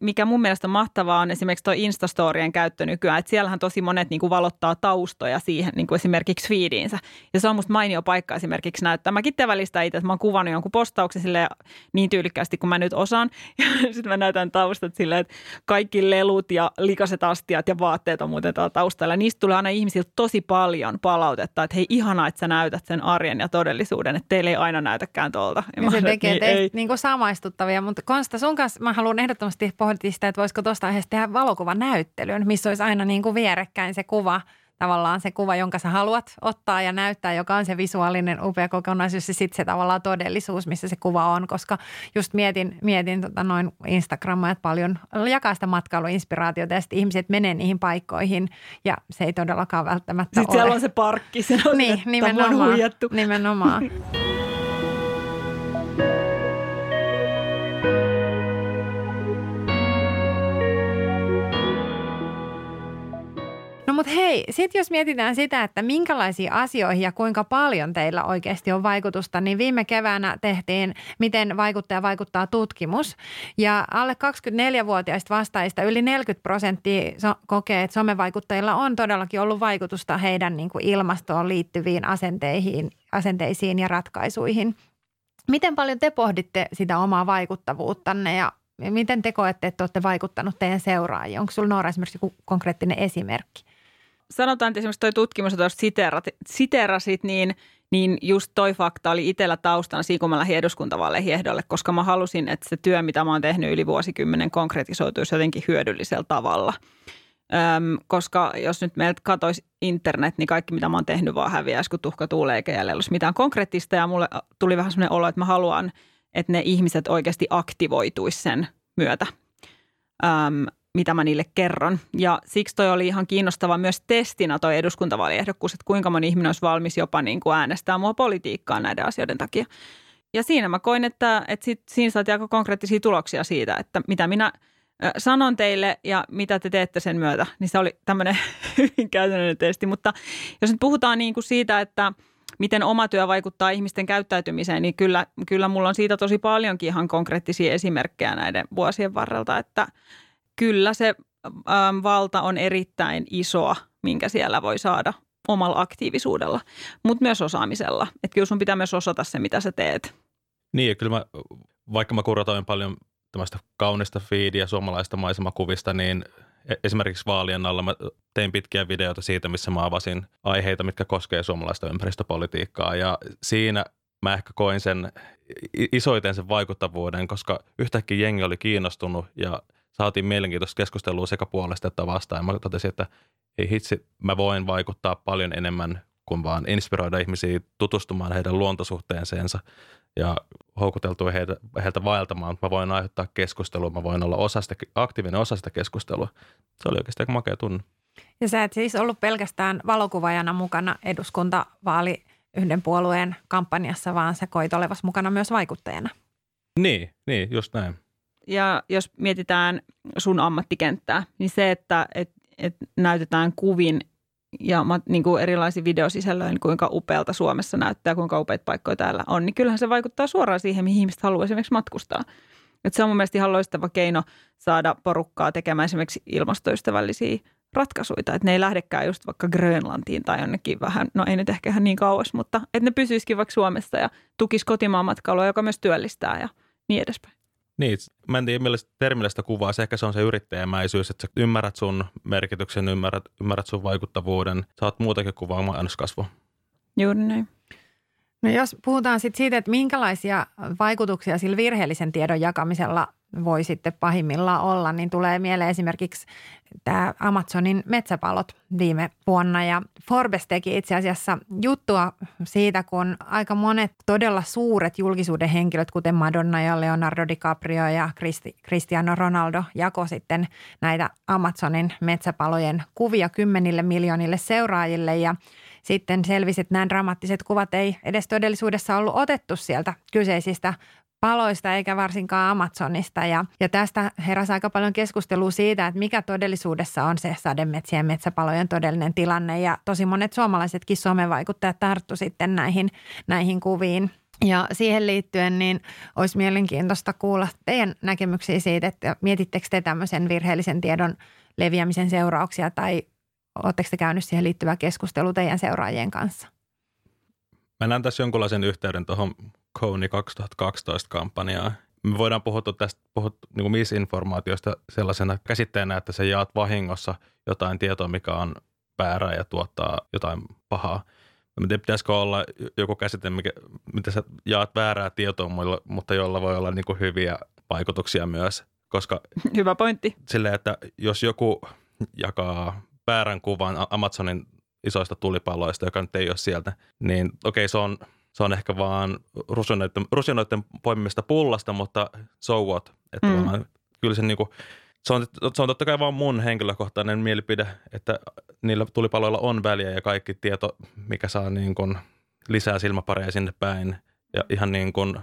mikä mun mielestä on mahtavaa, on esimerkiksi toi Instastorien käyttö nykyään. Että siellähän tosi monet niinku valottaa taustoja siihen niinku esimerkiksi feediinsä. Ja se on musta mainio paikka esimerkiksi näyttää. Mäkin te välistä itse, että mä oon kuvannut jonkun postauksen silleen niin tyylikkäästi kuin mä nyt osaan. Ja sitten mä näytän taustat silleen, että kaikki lelut ja likaset astiat ja vaatteet on muuten täällä taustalla. Ja niistä tulee aina ihmisiltä tosi paljon palautetta, että hei ihanaa, että sä näytät sen arjen ja todellisuuden. Että teille ei aina näytäkään tuolta. Ja se tekee teistä niin samaistuttavia, mutta Konsta, sun kanssa mä haluan ehdottomasti pohtia sitä, että voisiko tuosta aiheesta tehdä valokuvanäyttelyyn, missä olisi aina niin kuin vierekkäin se kuva tavallaan se kuva, jonka sä haluat ottaa ja näyttää, joka on se visuaalinen upea kokonaisuus ja sitten se tavallaan todellisuus, missä se kuva on, koska just mietin noin Instagrammaa, että paljon jakaa sitä matkailuinspiraatiota ja sitten ihmiset menee niihin paikkoihin ja se ei todellakaan välttämättä sitten ole. Sitten siellä on se parkki, se on niin, nimenomaan, on huijattu. Nimenomaan. Mutta hei, sitten jos mietitään sitä, että minkälaisia asioihin ja kuinka paljon teillä oikeasti on vaikutusta, niin viime keväänä tehtiin Miten vaikuttaja vaikuttaa -tutkimus. Ja alle 24-vuotiaista vastaajista yli 40% kokee, että somevaikuttajilla on todellakin ollut vaikutusta heidän niin kuin ilmastoon liittyviin asenteisiin ja ratkaisuihin. Miten paljon te pohditte sitä omaa vaikuttavuuttanne ja miten te koette, että olette vaikuttanut teidän seuraajiin? Onko sinulla, Noora, esimerkiksi joku konkreettinen esimerkki? Sanotaan, että esimerkiksi toi tutkimus, jota siteerasit, niin just toi fakta oli itsellä taustana siinä, kun mä lähdin eduskuntavaaleihin ehdolle, koska mä halusin, että se työ, mitä mä oon tehnyt yli vuosikymmenen, konkretisoituisi jotenkin hyödyllisellä tavalla. Koska jos nyt meiltä katoisi internet, niin kaikki, mitä mä oon tehnyt, vaan häviäisi, kun tuhka tuulee, eikä jäljellä olisi mitään konkreettista. Ja mulle tuli vähän sellainen olo, että mä haluan, että ne ihmiset oikeasti aktivoituisi sen myötä. Mitä mä niille kerron. Ja siksi toi oli ihan kiinnostava myös testina toi eduskuntavaaliehdokkuus, että kuinka moni ihminen olisi valmis jopa niin kuin äänestää mua politiikkaa näiden asioiden takia. Ja siinä mä koin, että siinä saatiin aika konkreettisia tuloksia siitä, että mitä minä sanon teille ja mitä te teette sen myötä. Niin se oli tämmöinen hyvin käytännöllinen testi. Mutta jos nyt puhutaan niin kuin siitä, että miten oma työ vaikuttaa ihmisten käyttäytymiseen, niin kyllä mulla on siitä tosi paljonkin ihan konkreettisia esimerkkejä näiden vuosien varrelta, että kyllä se valta on erittäin isoa, minkä siellä voi saada omalla aktiivisuudella, mutta myös osaamisella. Että kyllä sun pitää myös osata se, mitä sä teet. Niin, ja kyllä vaikka mä kuratoin paljon tämmöistä kaunista feedia suomalaista maisemakuvista, niin esimerkiksi vaalien alla mä tein pitkiä videoita siitä, missä mä avasin aiheita, mitkä koskee suomalaista ympäristöpolitiikkaa. Ja siinä mä ehkä koin sen isoiten sen vaikuttavuuden, koska yhtäkkiä jengi oli kiinnostunut ja saatiin mielenkiintoista keskustelua sekä puolesta että vastaan. Mä totesin, että ei hitsi, mä voin vaikuttaa paljon enemmän kuin vaan inspiroida ihmisiä tutustumaan heidän luontosuhteeseensa ja houkuteltua heiltä vaeltamaan. Mä voin aiheuttaa keskustelua, mä voin olla aktiivinen osa sitä keskustelua. Se oli oikeastaan makea tunne. Ja sä et siis ollut pelkästään valokuvaajana mukana eduskuntavaali yhden puolueen kampanjassa, vaan sä koit olevas mukana myös vaikuttajana. Niin, just näin. Ja jos mietitään sun ammattikenttää, niin se, että näytetään kuvin ja niin kuin erilaisia videosisällöjä, niin kuinka upealta Suomessa näyttää, kuinka upeita paikkoja täällä on, niin kyllähän se vaikuttaa suoraan siihen, mihin ihmiset haluaa esimerkiksi matkustaa. Et se on mun mielestä ihan loistava keino saada porukkaa tekemään esimerkiksi ilmastoystävällisiä ratkaisuja. Että ne ei lähdekään just vaikka Grönlantiin tai jonnekin vähän, no ei nyt ehkä ihan niin kauas, mutta että ne pysyisikin vaikka Suomessa ja tukisi kotimaan matkailua, joka myös työllistää ja niin edespäin. Niin, mä en tiedä millaista termillä sitä kuvaa, se ehkä se on se yrittäjämäisyys, että sä ymmärrät sun merkityksen, ymmärrät sun vaikuttavuuden, sä oot muutakin kuvaamaan annoskasvua. Juuri näin. No jos puhutaan sitten siitä, että minkälaisia vaikutuksia sillä virheellisen tiedon jakamisella voi sitten pahimmillaan olla, niin tulee mieleen esimerkiksi tämä Amazonin metsäpalot viime vuonna. Ja Forbes teki itse asiassa juttua siitä, kun aika monet todella suuret julkisuuden henkilöt, kuten Madonna ja Leonardo DiCaprio ja Cristiano Ronaldo, jako sitten näitä Amazonin metsäpalojen kuvia 10 miljoonille seuraajille. Ja sitten selvisi, että nämä dramaattiset kuvat ei edes todellisuudessa ollut otettu sieltä kyseisistä paloista eikä varsinkaan Amazonista. Ja tästä heräsi aika paljon keskustelua siitä, että mikä todellisuudessa on se sademetsien ja metsäpalojen todellinen tilanne. Ja tosi monet suomalaisetkin somevaikuttajat tarttu sitten näihin kuviin. Ja siihen liittyen niin olisi mielenkiintoista kuulla teidän näkemyksiä siitä, että mietittekö te tämmöisen virheellisen tiedon leviämisen seurauksia tai oletteko te käynyt siihen liittyvää keskustelua teidän seuraajien kanssa? Mä näen tässä jonkunlaisen yhteyden tuohon Kony 2012 -kampanjaan. Me voidaan puhuttu niin kuin misinformaatiosta sellaisena käsitteenä, että sä jaat vahingossa jotain tietoa, mikä on väärää ja tuottaa jotain pahaa. Mä tiedän, pitäisikö olla joku käsite, mitä sä jaat väärää tietoa muille, mutta jolla voi olla niin kuin hyviä vaikutuksia myös. Koska hyvä pointti. Silleen, että jos joku jakaa väärän kuvan Amazonin isoista tulipaloista, joka nyt ei ole sieltä, niin okei, se on ehkä vaan rusinoiden poimimista pullasta, mutta so what? Että kyllä se niinku... Se on totta kai vaan mun henkilökohtainen mielipide, että niillä tulipaloilla on väliä ja kaikki tieto, mikä saa niin kuin lisää silmäpareja sinne päin. Ja ihan niin kuin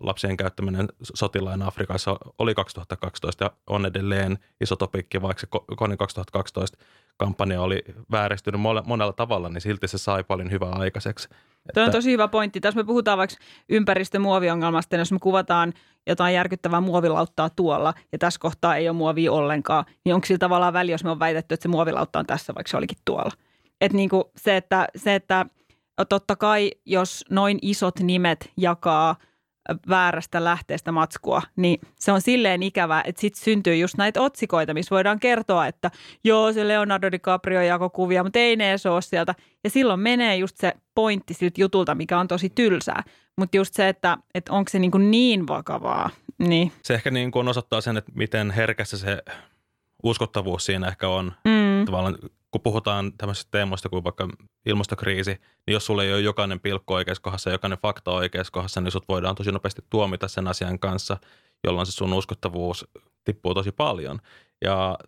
lapsien käyttäminen sotilain Afrikassa oli 2012 ja on edelleen iso topikki, vaikka se Kony 2012 kampanja oli vääristynyt monella tavalla, niin silti se sai paljon hyvää aikaiseksi. Tuo on tosi hyvä pointti. Tässä me puhutaan vaikka ympäristömuoviongelmasta, jos me kuvataan jotain järkyttävää muovilauttaa tuolla ja tässä kohtaa ei ole muovia ollenkaan, niin onko sillä tavallaan väliä, jos me on väitetty, että se muovilautta on tässä, vaikka se olikin tuolla. Että niin kuin se, että totta kai, jos noin isot nimet jakaa väärästä lähteestä matskua, niin se on silleen ikävää, että sitten syntyy just näitä otsikoita, missä voidaan kertoa, että joo, se Leonardo DiCaprio jako kuvia, mutta ei ne se ole sieltä. Ja silloin menee just se pointti siltä jutulta, mikä on tosi tylsää. Mutta just se, että onko se niin vakavaa. Niin. Se ehkä niin kuin osoittaa sen, että miten herkässä se uskottavuus siinä ehkä on. Tavallaan, kun puhutaan tämmöisistä teemoista kuin vaikka ilmastokriisi, niin jos sulla ei ole jokainen pilkko oikeassa kohdassa ja jokainen fakta oikeassa kohdassa, niin sut voidaan tosi nopeasti tuomita sen asian kanssa, jolloin se sun uskottavuus tippuu tosi paljon. Ja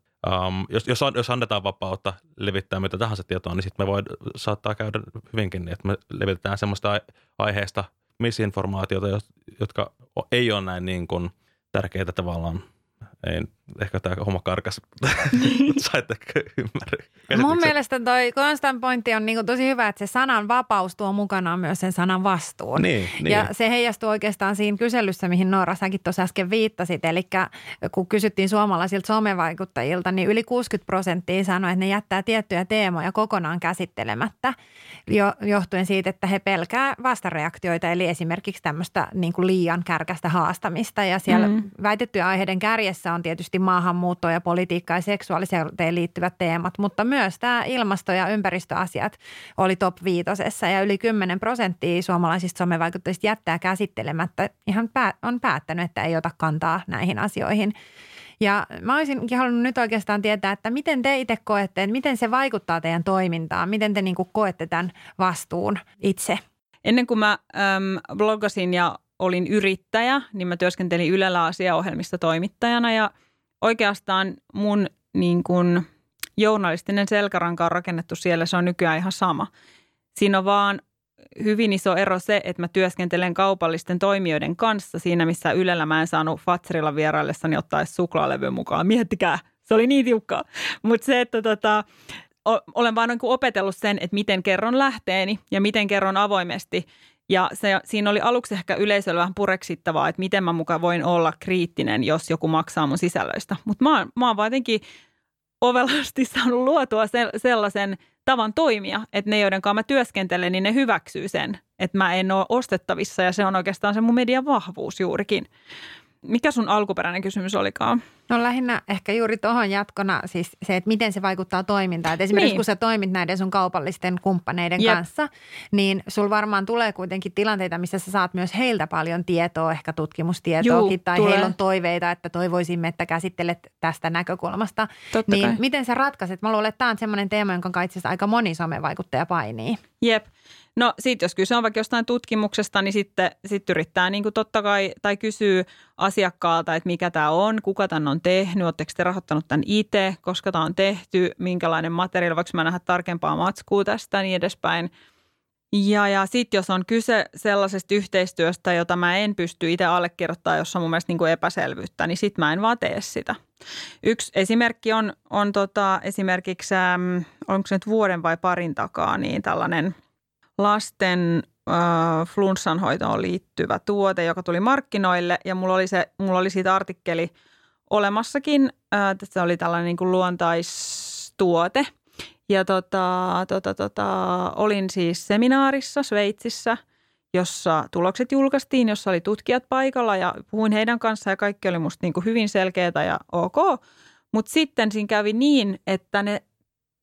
jos annetaan vapautta levittää mitä tahansa tietoa, niin sitten me saattaa käydä hyvinkin niin, että me levitetään semmoista aiheesta misinformaatiota, jotka ei ole näin niin kuin tärkeitä tavallaan. Ei, ehkä tämä homma karkas. Sait ehkä ymmärrä. Mun mielestä toi Konstan pointti on niinku tosi hyvä, että se sanan vapaus tuo mukanaan myös sen sanan vastuun. Niin. Ja se heijastuu oikeastaan siinä kyselyssä, mihin Noora säkin tuossa äsken viittasit. Eli kun kysyttiin suomalaisilta somevaikuttajilta, niin yli 60% sanoi, että ne jättää tiettyjä teemoja kokonaan käsittelemättä. Johtuen siitä, että he pelkää vastareaktioita, eli esimerkiksi tämmöistä niinku liian kärkästä haastamista. Ja siellä väitettyjä aiheiden kärjessä on tietysti maahanmuuttoa ja politiikkaa ja seksuaalisuuteen liittyvät teemat, mutta myös tämä ilmasto- ja ympäristöasiat oli top 5 ja yli 10% suomalaisista somevaikuttajista jättää käsittelemättä. Ihan on päättänyt, että ei ota kantaa näihin asioihin. Ja mä olisinkin halunnut nyt oikeastaan tietää, että miten te itse koette, miten se vaikuttaa teidän toimintaan, miten te niin kuin koette tämän vastuun itse? Ennen kuin mä blogasin ja olin yrittäjä, niin mä työskentelin Ylellä asiaohjelmista toimittajana ja oikeastaan mun niin kun journalistinen selkäranka on rakennettu siellä, se on nykyään ihan sama. Siinä on vaan hyvin iso ero se, että mä työskentelen kaupallisten toimijoiden kanssa siinä, missä Ylellä mä en saanut Fatsarilla vieraillessani ottaa suklaalevyn mukaan. Miettikää, se oli niin tiukkaa. Mutta se, että olen vaan niin kun opetellut sen, että miten kerron lähteeni ja miten kerron avoimesti. Ja siinä oli aluksi ehkä yleisöllä vähän pureksittavaa, että miten mä mukaan voin olla kriittinen, jos joku maksaa mun sisällöistä. Mutta mä oon vaan jotenkin ovelasti saanut luotua sellaisen tavan toimia, että ne, joiden kanssa mä työskentelen, niin ne hyväksyy sen, että mä en ole ostettavissa ja se on oikeastaan se mun median vahvuus juurikin. Mikä sun alkuperäinen kysymys olikaan? No lähinnä ehkä juuri tuohon jatkona siis se, että miten se vaikuttaa toimintaan. Et esimerkiksi kun sä toimit näiden sun kaupallisten kumppaneiden kanssa, niin sulla varmaan tulee kuitenkin tilanteita, missä sä saat myös heiltä paljon tietoa, ehkä tutkimustietoakin. Juu, tai tulee. Heillä on toiveita, että toivoisimme, että käsittelet tästä näkökulmasta. Totta niin kai. Miten sä ratkaiset? Mä luulen, että tämä on semmoinen teema, jonka kai itse asiassa aika moni somevaikuttaja painii. Jep. No sitten jos kyse on vaikka jostain tutkimuksesta, niin sitten yrittää niin kuin totta kai, tai kysyy asiakkaalta, että mikä tämä on, kuka tämän on tehnyt, oletteko te rahoittanut tämän itse, koska tämä on tehty, minkälainen materiaali, voiko mä nähdä tarkempaa matskua tästä niin edespäin. Ja sitten jos on kyse sellaisesta yhteistyöstä, jota mä en pysty itse allekirjoittamaan, jossa on mun mielestä niin kuin epäselvyyttä, niin sitten mä en vaan tee sitä. Yksi esimerkki on esimerkiksi, onko se nyt vuoden vai parin takaa, niin tällainen lasten flunssan hoitoon liittyvä tuote, joka tuli markkinoille ja mulla oli siitä artikkeli olemassakin. Se oli tällainen niin kuin luontaistuote ja olin siis seminaarissa Sveitsissä, jossa tulokset julkaistiin, jossa oli tutkijat paikalla ja puhuin heidän kanssaan ja kaikki oli musta niin kuin hyvin selkeää ja ok. Mutta sitten siinä kävi niin, että ne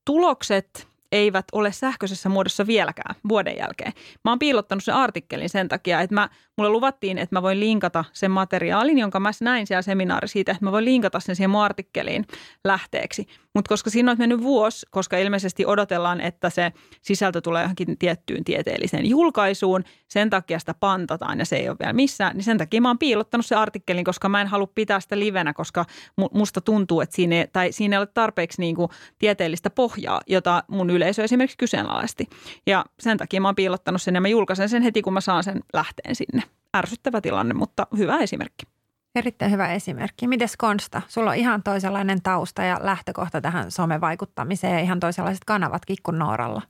tulokset eivät ole sähköisessä muodossa vieläkään vuoden jälkeen. Mä oon piilottanut sen artikkelin sen takia, että mulle luvattiin, että mä voin linkata sen materiaalin, jonka mä näin siellä seminaarissa siitä, että mä voin linkata sen siihen mun artikkeliin lähteeksi. Mutta koska siinä on mennyt vuosi, koska ilmeisesti odotellaan, että se sisältö tulee johonkin tiettyyn tieteelliseen julkaisuun, sen takia sitä pantataan ja se ei ole vielä missään, niin sen takia mä oon piilottanut sen artikkelin, koska mä en halua pitää sitä livenä, koska musta tuntuu, että siinä ei ole tarpeeksi niinku tieteellistä pohjaa, jota mun yleisö esimerkiksi kyseenalaisti. Ja sen takia mä oon piilottanut sen ja mä julkaisen sen heti, kun mä saan sen lähteen sinne. Ärsyttävä tilanne, mutta hyvä esimerkki. Erittäin hyvä esimerkki. Mites Konsta? Sulla on ihan toisenlainen tausta ja lähtökohta tähän somevaikuttamiseen ja ihan toisenlaiset kanavatkin kuin Nooralla.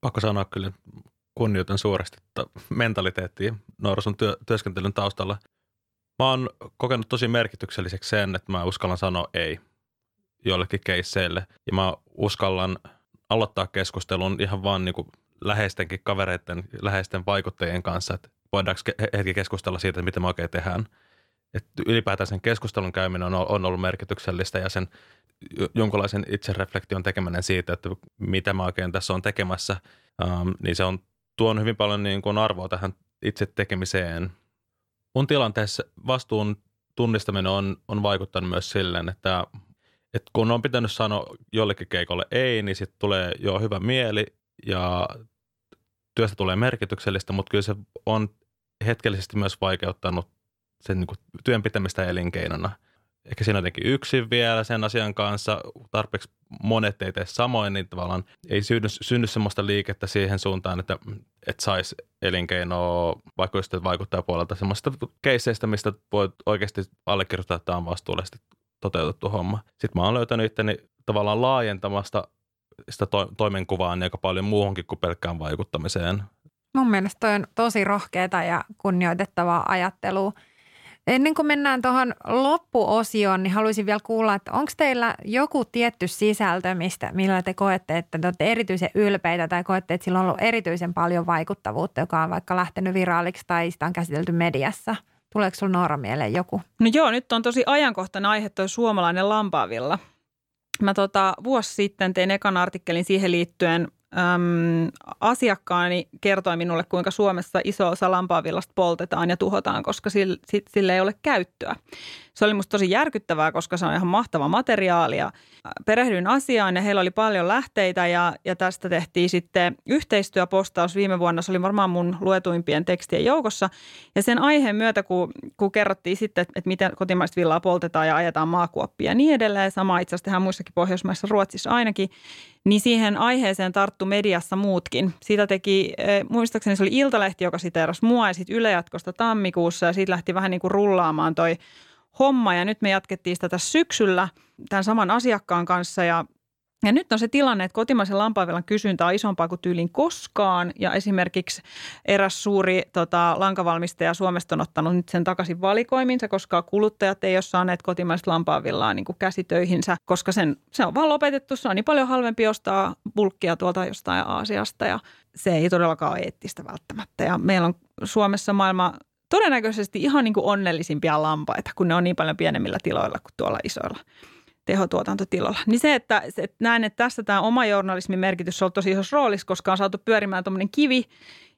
Pakko sanoa kyllä, kunnioitan suuresti mentaliteettiä Noora sun työskentelyn taustalla. Mä oon kokenut tosi merkitykselliseksi sen, että mä uskallan sanoa ei joillekin keisseille. Ja mä uskallan aloittaa keskustelun ihan vaan niin kuin läheistenkin kavereiden, läheisten vaikuttajien kanssa, että voidaanko hetki keskustella siitä, mitä me oikein tehdään. Että ylipäätään sen keskustelun käyminen on ollut merkityksellistä ja sen jonkinlaisen itsereflektion tekeminen siitä, että mitä mä oikein tässä on tekemässä, niin se on tuonut hyvin paljon niin kuin arvoa tähän itse tekemiseen. Mun tilanteessa vastuun tunnistaminen on vaikuttanut myös silleen, että kun on pitänyt sanoa jollekin keikolle ei, niin sitten tulee jo hyvä mieli ja työstä tulee merkityksellistä, mutta kyllä se on hetkellisesti myös vaikeuttanut sen niin kuin työn pitämistä elinkeinona. Ehkä siinä jotenkin yksin vielä sen asian kanssa, tarpeeksi monet ei tee samoin, niin tavallaan ei synny sellaista liikettä siihen suuntaan, että saisi elinkeinoa, vaikka just vaikuttaa puolelta sellaisista keisseistä, mistä voi oikeasti allekirjoittaa, että tämä on vastuullisesti toteutettu homma. Sitten mä oon löytänyt itteni tavallaan laajentamasta sitä toimenkuvaa niin aika paljon muuhunkin kuin pelkkään vaikuttamiseen. Mun mielestä toi on tosi rohkeata ja kunnioitettavaa ajattelua. Ennen kuin mennään tuohon loppuosioon, niin haluaisin vielä kuulla, että onko teillä joku tietty sisältö, millä te koette, että te olette erityisen ylpeitä tai koette, että sillä on ollut erityisen paljon vaikuttavuutta, joka on vaikka lähtenyt viraaliksi tai sitä on käsitelty mediassa? Tuleeko sinulla Noora mieleen joku? No joo, nyt on tosi ajankohtainen aihe tuo suomalainen lampaavilla. Mä vuosi sitten tein ekan artikkelin siihen liittyen. Asiakkaani kertoi minulle, kuinka Suomessa iso osa lampaavillasta poltetaan ja tuhotaan, koska sille ei ole käyttöä. Se oli musta tosi järkyttävää, koska se on ihan mahtava materiaali. Ja perehdyin asiaan ja heillä oli paljon lähteitä ja tästä tehtiin sitten yhteistyöpostaus viime vuonna. Se oli varmaan mun luetuimpien tekstien joukossa. Ja sen aiheen myötä, kun kerrottiin sitten, että miten kotimaista villaa poltetaan ja ajetaan maakuoppia ja niin edelleen, sama itse asiassa tehdään muissakin Pohjoismaissa, Ruotsissa ainakin, niin siihen aiheeseen tarttui mediassa muutkin. Siitä teki, muistaakseni se oli Iltalehti, joka siteerasi mua ja sitten Yle jatkosta tammikuussa ja siitä lähti vähän niin kuin rullaamaan toi homma ja nyt me jatkettiin sitä tässä syksyllä tämän saman asiakkaan kanssa ja nyt on se tilanne, että kotimaisen lampaanvillan kysyntä on isompaa kuin tyyliin koskaan ja esimerkiksi eräs suuri lankavalmistaja Suomesta on ottanut nyt sen takaisin valikoiminsa, koska kuluttajat ei ole saaneet kotimaista lampaanvillaa niin kuin käsitöihinsä, koska se on vaan lopetettu, se on niin paljon halvempi ostaa bulkkia tuolta jostain Aasiasta ja se ei todellakaan ole eettistä välttämättä ja meillä on Suomessa maailma todennäköisesti ihan niin kuin onnellisimpia lampaita, kun ne on niin paljon pienemmillä tiloilla kuin tuolla isoilla tehotuotantotiloilla. Niin se, että näen, että tässä tämä oma journalismin merkitys on tosi isossa roolissa, koska on saatu pyörimään tuommoinen kivi,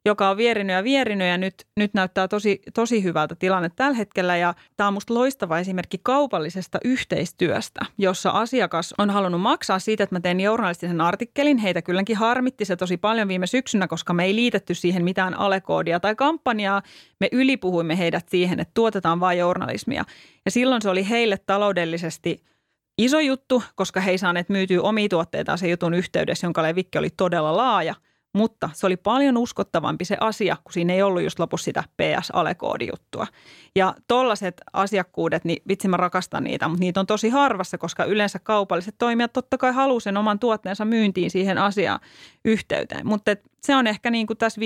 joka on vierinyt ja nyt näyttää tosi hyvältä tilanne tällä hetkellä. Ja tämä on musta loistava esimerkki kaupallisesta yhteistyöstä, jossa asiakas on halunnut maksaa siitä, että mä teen journalistisen artikkelin. Heitä kylläkin harmitti se tosi paljon viime syksynä, koska me ei liitetty siihen mitään alekoodia tai kampanjaa. Me ylipuhuimme heidät siihen, että tuotetaan vain journalismia. Ja silloin se oli heille taloudellisesti iso juttu, koska he ei saaneet myytyä omia tuotteitaan sen jutun yhteydessä, jonka levikki oli todella laaja. Mutta se oli paljon uskottavampi se asia, kun siinä ei ollut just lopussa sitä PS-alekoodijuttua. Ja tollaiset asiakkuudet, niin vitsi mä rakastan niitä, mutta niitä on tosi harvassa, koska yleensä kaupalliset toimijat totta kai haluaa sen oman tuotteensa myyntiin siihen asiaan yhteyteen. Mutta se on ehkä niin kuin tässä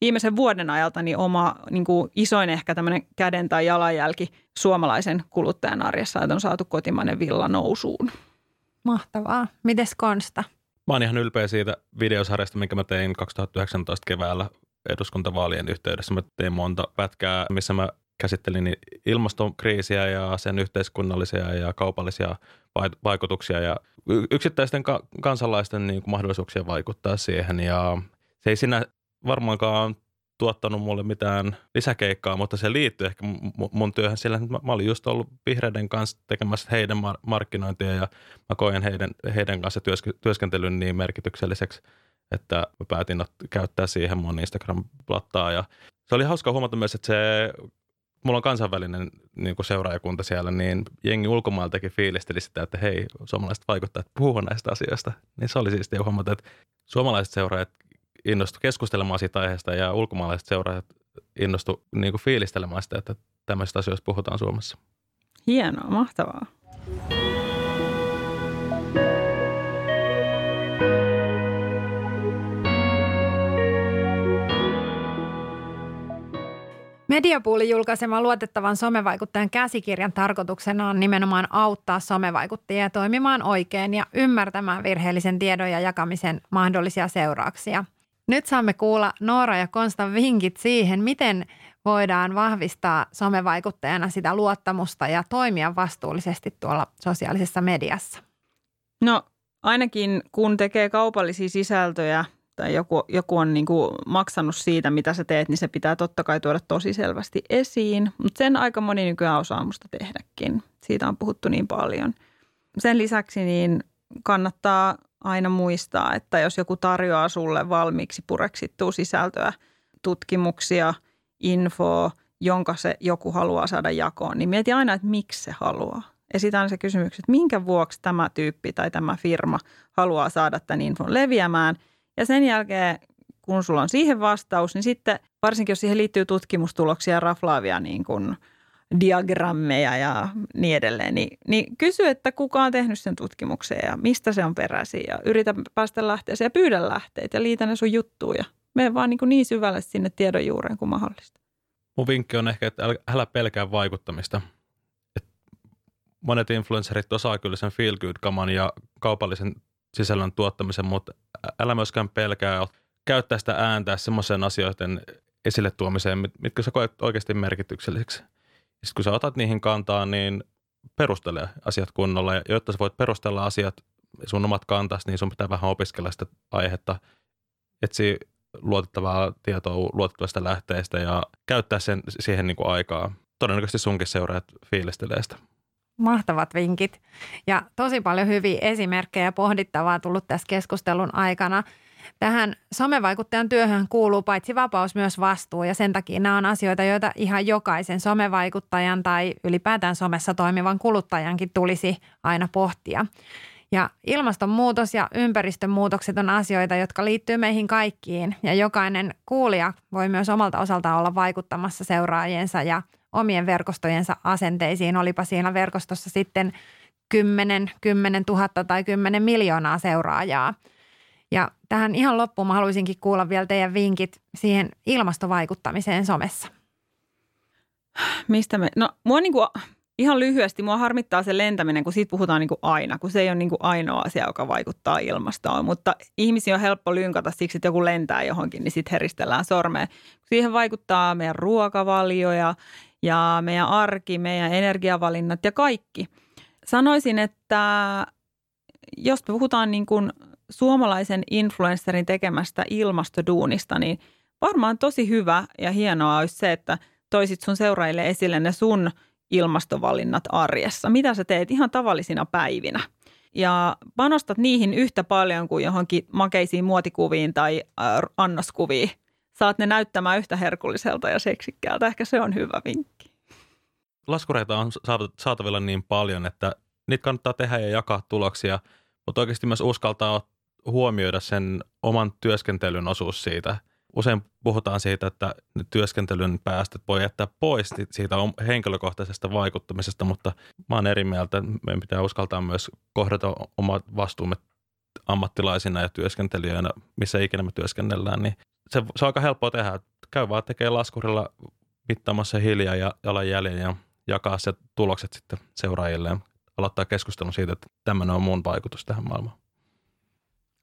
viimeisen vuoden ajalta niin oma niin kuin isoin ehkä tämmöinen käden tai jalanjälki suomalaisen kuluttajan arjessa, että on saatu kotimainen villa nousuun. Mahtavaa. Mites Konsta? Mä oon ihan ylpeä siitä videosarjasta, minkä mä tein 2019 keväällä eduskuntavaalien yhteydessä. Mä tein monta pätkää, missä mä käsitteli, niin ilmastokriisiä ja sen yhteiskunnallisia ja kaupallisia vaikutuksia ja yksittäisten kansalaisten niin kuin mahdollisuuksia vaikuttaa siihen. Ja se ei siinä varmaankaan tuottanut mulle mitään lisäkeikkaa, mutta se liittyy ehkä mun työhön sillä, että mä olin just ollut vihreiden kanssa tekemässä heidän markkinointia ja mä koen heidän kanssa työskentelyn niin merkitykselliseksi, että mä päätin käyttää siihen mun Instagram-plattaa. Ja se oli hauska huomata myös, että mulla on kansainvälinen niin kuin seuraajakunta siellä, niin jengi ulkomailtakin fiilisteli sitä, että hei, suomalaiset vaikuttajat puhuvat näistä asioista. Niin se oli siistiä huomata, että suomalaiset seuraajat innostu keskustelemaan siitä aiheesta ja ulkomaalaiset seuraajat innostu niin kuin fiilistelemaan sitä, että tämmöisistä asioista puhutaan Suomessa. Hienoa, mahtavaa. Mediapoolin julkaisema luotettavan somevaikuttajan käsikirjan tarkoituksena on nimenomaan auttaa somevaikuttajia toimimaan oikein ja ymmärtämään virheellisen tiedon ja jakamisen mahdollisia seurauksia. Nyt saamme kuulla Noora ja Konstan vinkit siihen, miten voidaan vahvistaa somevaikuttajana sitä luottamusta ja toimia vastuullisesti tuolla sosiaalisessa mediassa. No ainakin kun tekee kaupallisia sisältöjä tai joku on niin kuin maksanut siitä, mitä sä teet, niin se pitää totta kai tuoda tosi selvästi esiin. Mutta sen aika moni nykyään osaa musta tehdäkin. Siitä on puhuttu niin paljon. Sen lisäksi niin kannattaa aina muistaa, että jos joku tarjoaa sulle valmiiksi pureksittua sisältöä, tutkimuksia, infoa, jonka se joku haluaa saada jakoon, niin mieti aina, että miksi se haluaa. Esitään se kysymys, että minkä vuoksi tämä tyyppi tai tämä firma haluaa saada tämän infon leviämään. Ja sen jälkeen, kun sulla on siihen vastaus, niin sitten varsinkin, jos siihen liittyy tutkimustuloksia, raflaavia niin kuin diagrammeja ja niin edelleen, niin kysy, että kuka on tehnyt sen tutkimuksen ja mistä se on peräisin ja yritä päästä lähteeseen ja pyydä lähteet ja liitä ne sun juttuun ja mene vaan niin syvälle sinne tiedon juureen kuin mahdollista. Mun vinkki on ehkä, että älä pelkää vaikuttamista. Et monet influencerit osaa kyllä sen feel good -kaman ja kaupallisen sisällön tuottamisen, mutta älä myöskään pelkää käyttää sitä ääntä semmoiseen asioiden esille tuomiseen, mitkä sä koet oikeasti merkitykselliseksi. Sitten kun sä otat niihin kantaa, niin perustele asiat kunnolla. Ja jotta sä voit perustella asiat sun omat kantas, niin sun pitää vähän opiskella sitä aihetta, etsiä luotettavaa tietoa luotettavasta lähteestä ja käyttää sen siihen niin kuin aikaa. Todennäköisesti sunkin seuraajat fiilistelee sitä. Mahtavat vinkit ja tosi paljon hyviä esimerkkejä pohdittavaa tullut tässä keskustelun aikana. Tähän somevaikuttajan työhön kuuluu paitsi vapaus myös vastuu ja sen takia nämä on asioita, joita ihan jokaisen somevaikuttajan tai ylipäätään somessa toimivan kuluttajankin tulisi aina pohtia. Ja ilmastonmuutos ja ympäristönmuutokset on asioita, jotka liittyy meihin kaikkiin ja jokainen kuulija voi myös omalta osaltaan olla vaikuttamassa seuraajiensa ja omien verkostojensa asenteisiin, olipa siinä verkostossa sitten 10 000 tai 10 miljoonaa seuraajaa. Ja tähän ihan loppuun mä haluaisinkin kuulla vielä teidän vinkit siihen ilmastovaikuttamiseen somessa. Mua niinku, ihan lyhyesti, mua harmittaa se lentäminen, kun siitä puhutaan niinku aina, kun se ei ole niinku ainoa asia, joka vaikuttaa ilmastoon. Mutta ihmisiä on helppo lynkata siksi, että joku lentää johonkin, niin sitten heristellään sormea. Siihen vaikuttaa meidän ruokavalio ja meidän arki, meidän energiavalinnat ja kaikki. Sanoisin, että jos puhutaan niin kuin suomalaisen influencerin tekemästä ilmastoduunista, niin varmaan tosi hyvä ja hienoa olisi se, että toisit sun seuraajille esille ne sun ilmastovalinnat arjessa. Mitä sä teet ihan tavallisina päivinä? Ja panostat niihin yhtä paljon kuin johonkin makeisiin muotikuviin tai annoskuviin. Saat ne näyttämään yhtä herkulliselta ja seksikkäältä. Ehkä se on hyvä vinkki. Laskureita on saatavilla niin paljon, että niitä kannattaa tehdä ja jakaa tuloksia, mutta oikeasti myös uskaltaa huomioida sen oman työskentelyn osuus siitä. Usein puhutaan siitä, että työskentelyn päästöt voi jättää pois siitä henkilökohtaisesta vaikuttamisesta, mutta mä oon eri mieltä. Meidän pitää uskaltaa myös kohdata omat vastuumme ammattilaisina ja työskentelijöinä, missä ikinä me työskennellään, niin se on aika helppoa tehdä. Käy vaan tekemään laskurilla mittaamassa hiljaa ja jalanjäljen ja jakaa se tulokset sitten seuraajilleen. Aloittaa keskustelun siitä, että tämmöinen on mun vaikutus tähän maailmaan.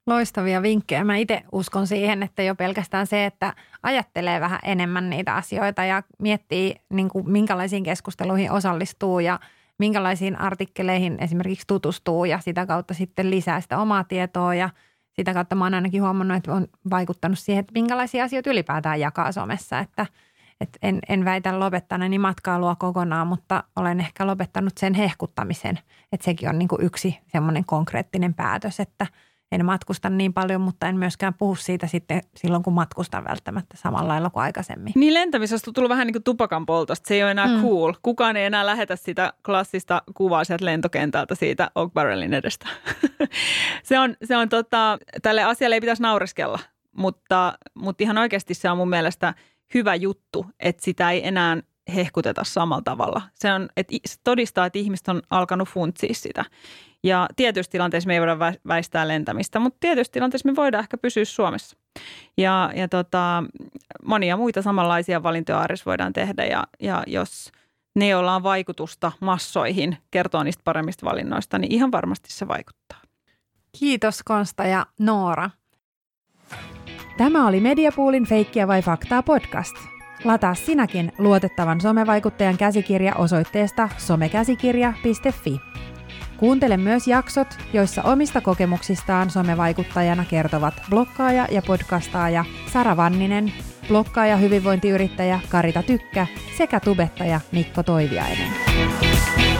Loistavia vinkkejä. Mä itse uskon siihen, että jo pelkästään se, että ajattelee vähän enemmän niitä asioita ja miettii niin kuin minkälaisiin keskusteluihin osallistuu ja minkälaisiin artikkeleihin esimerkiksi tutustuu ja sitä kautta sitten lisää sitä omaa tietoa ja sitä kautta mä oon ainakin huomannut, että on vaikuttanut siihen, että minkälaisia asioita ylipäätään jakaa somessa, että en väitä lopettaneeni matkailua kokonaan, mutta olen ehkä lopettanut sen hehkuttamisen, että sekin on niin kuin yksi semmoinen konkreettinen päätös, että en matkusta niin paljon, mutta en myöskään puhu siitä sitten silloin, kun matkustan välttämättä samalla lailla kuin aikaisemmin. Niin lentämisestä on tullut vähän niin kuin tupakan poltosta. Se ei ole enää cool. Kukaan ei enää lähetä sitä klassista kuvaa sieltä lentokentältä siitä Oak Barrelin edestä. Se on tälle asialle ei pitäisi naureskella, mutta ihan oikeasti se on mun mielestä hyvä juttu, että sitä ei enää hehkuteta samalla tavalla. Se todistaa, että ihmiset on alkanut funtsia sitä. Ja tietyissä tilanteissa me ei voida väistää lentämistä, mutta tietyissä tilanteissa me voidaan ehkä pysyä Suomessa. Ja monia muita samanlaisia valintoja arjessa voidaan tehdä ja jos ne, joilla on vaikutusta massoihin, kertoo niistä paremmista valinnoista, niin ihan varmasti se vaikuttaa. Kiitos Konsta ja Noora. Tämä oli Mediapoolin Feikkiä vai faktaa podcast. Lataa sinäkin luotettavan somevaikuttajan käsikirja osoitteesta somekäsikirja.fi. Kuuntele myös jaksot, joissa omista kokemuksistaan somevaikuttajana kertovat blokkaaja ja podcastaaja Sara Vanninen, blokkaaja hyvinvointiyrittäjä Karita Tykkä sekä tubettaja Mikko Toiviainen.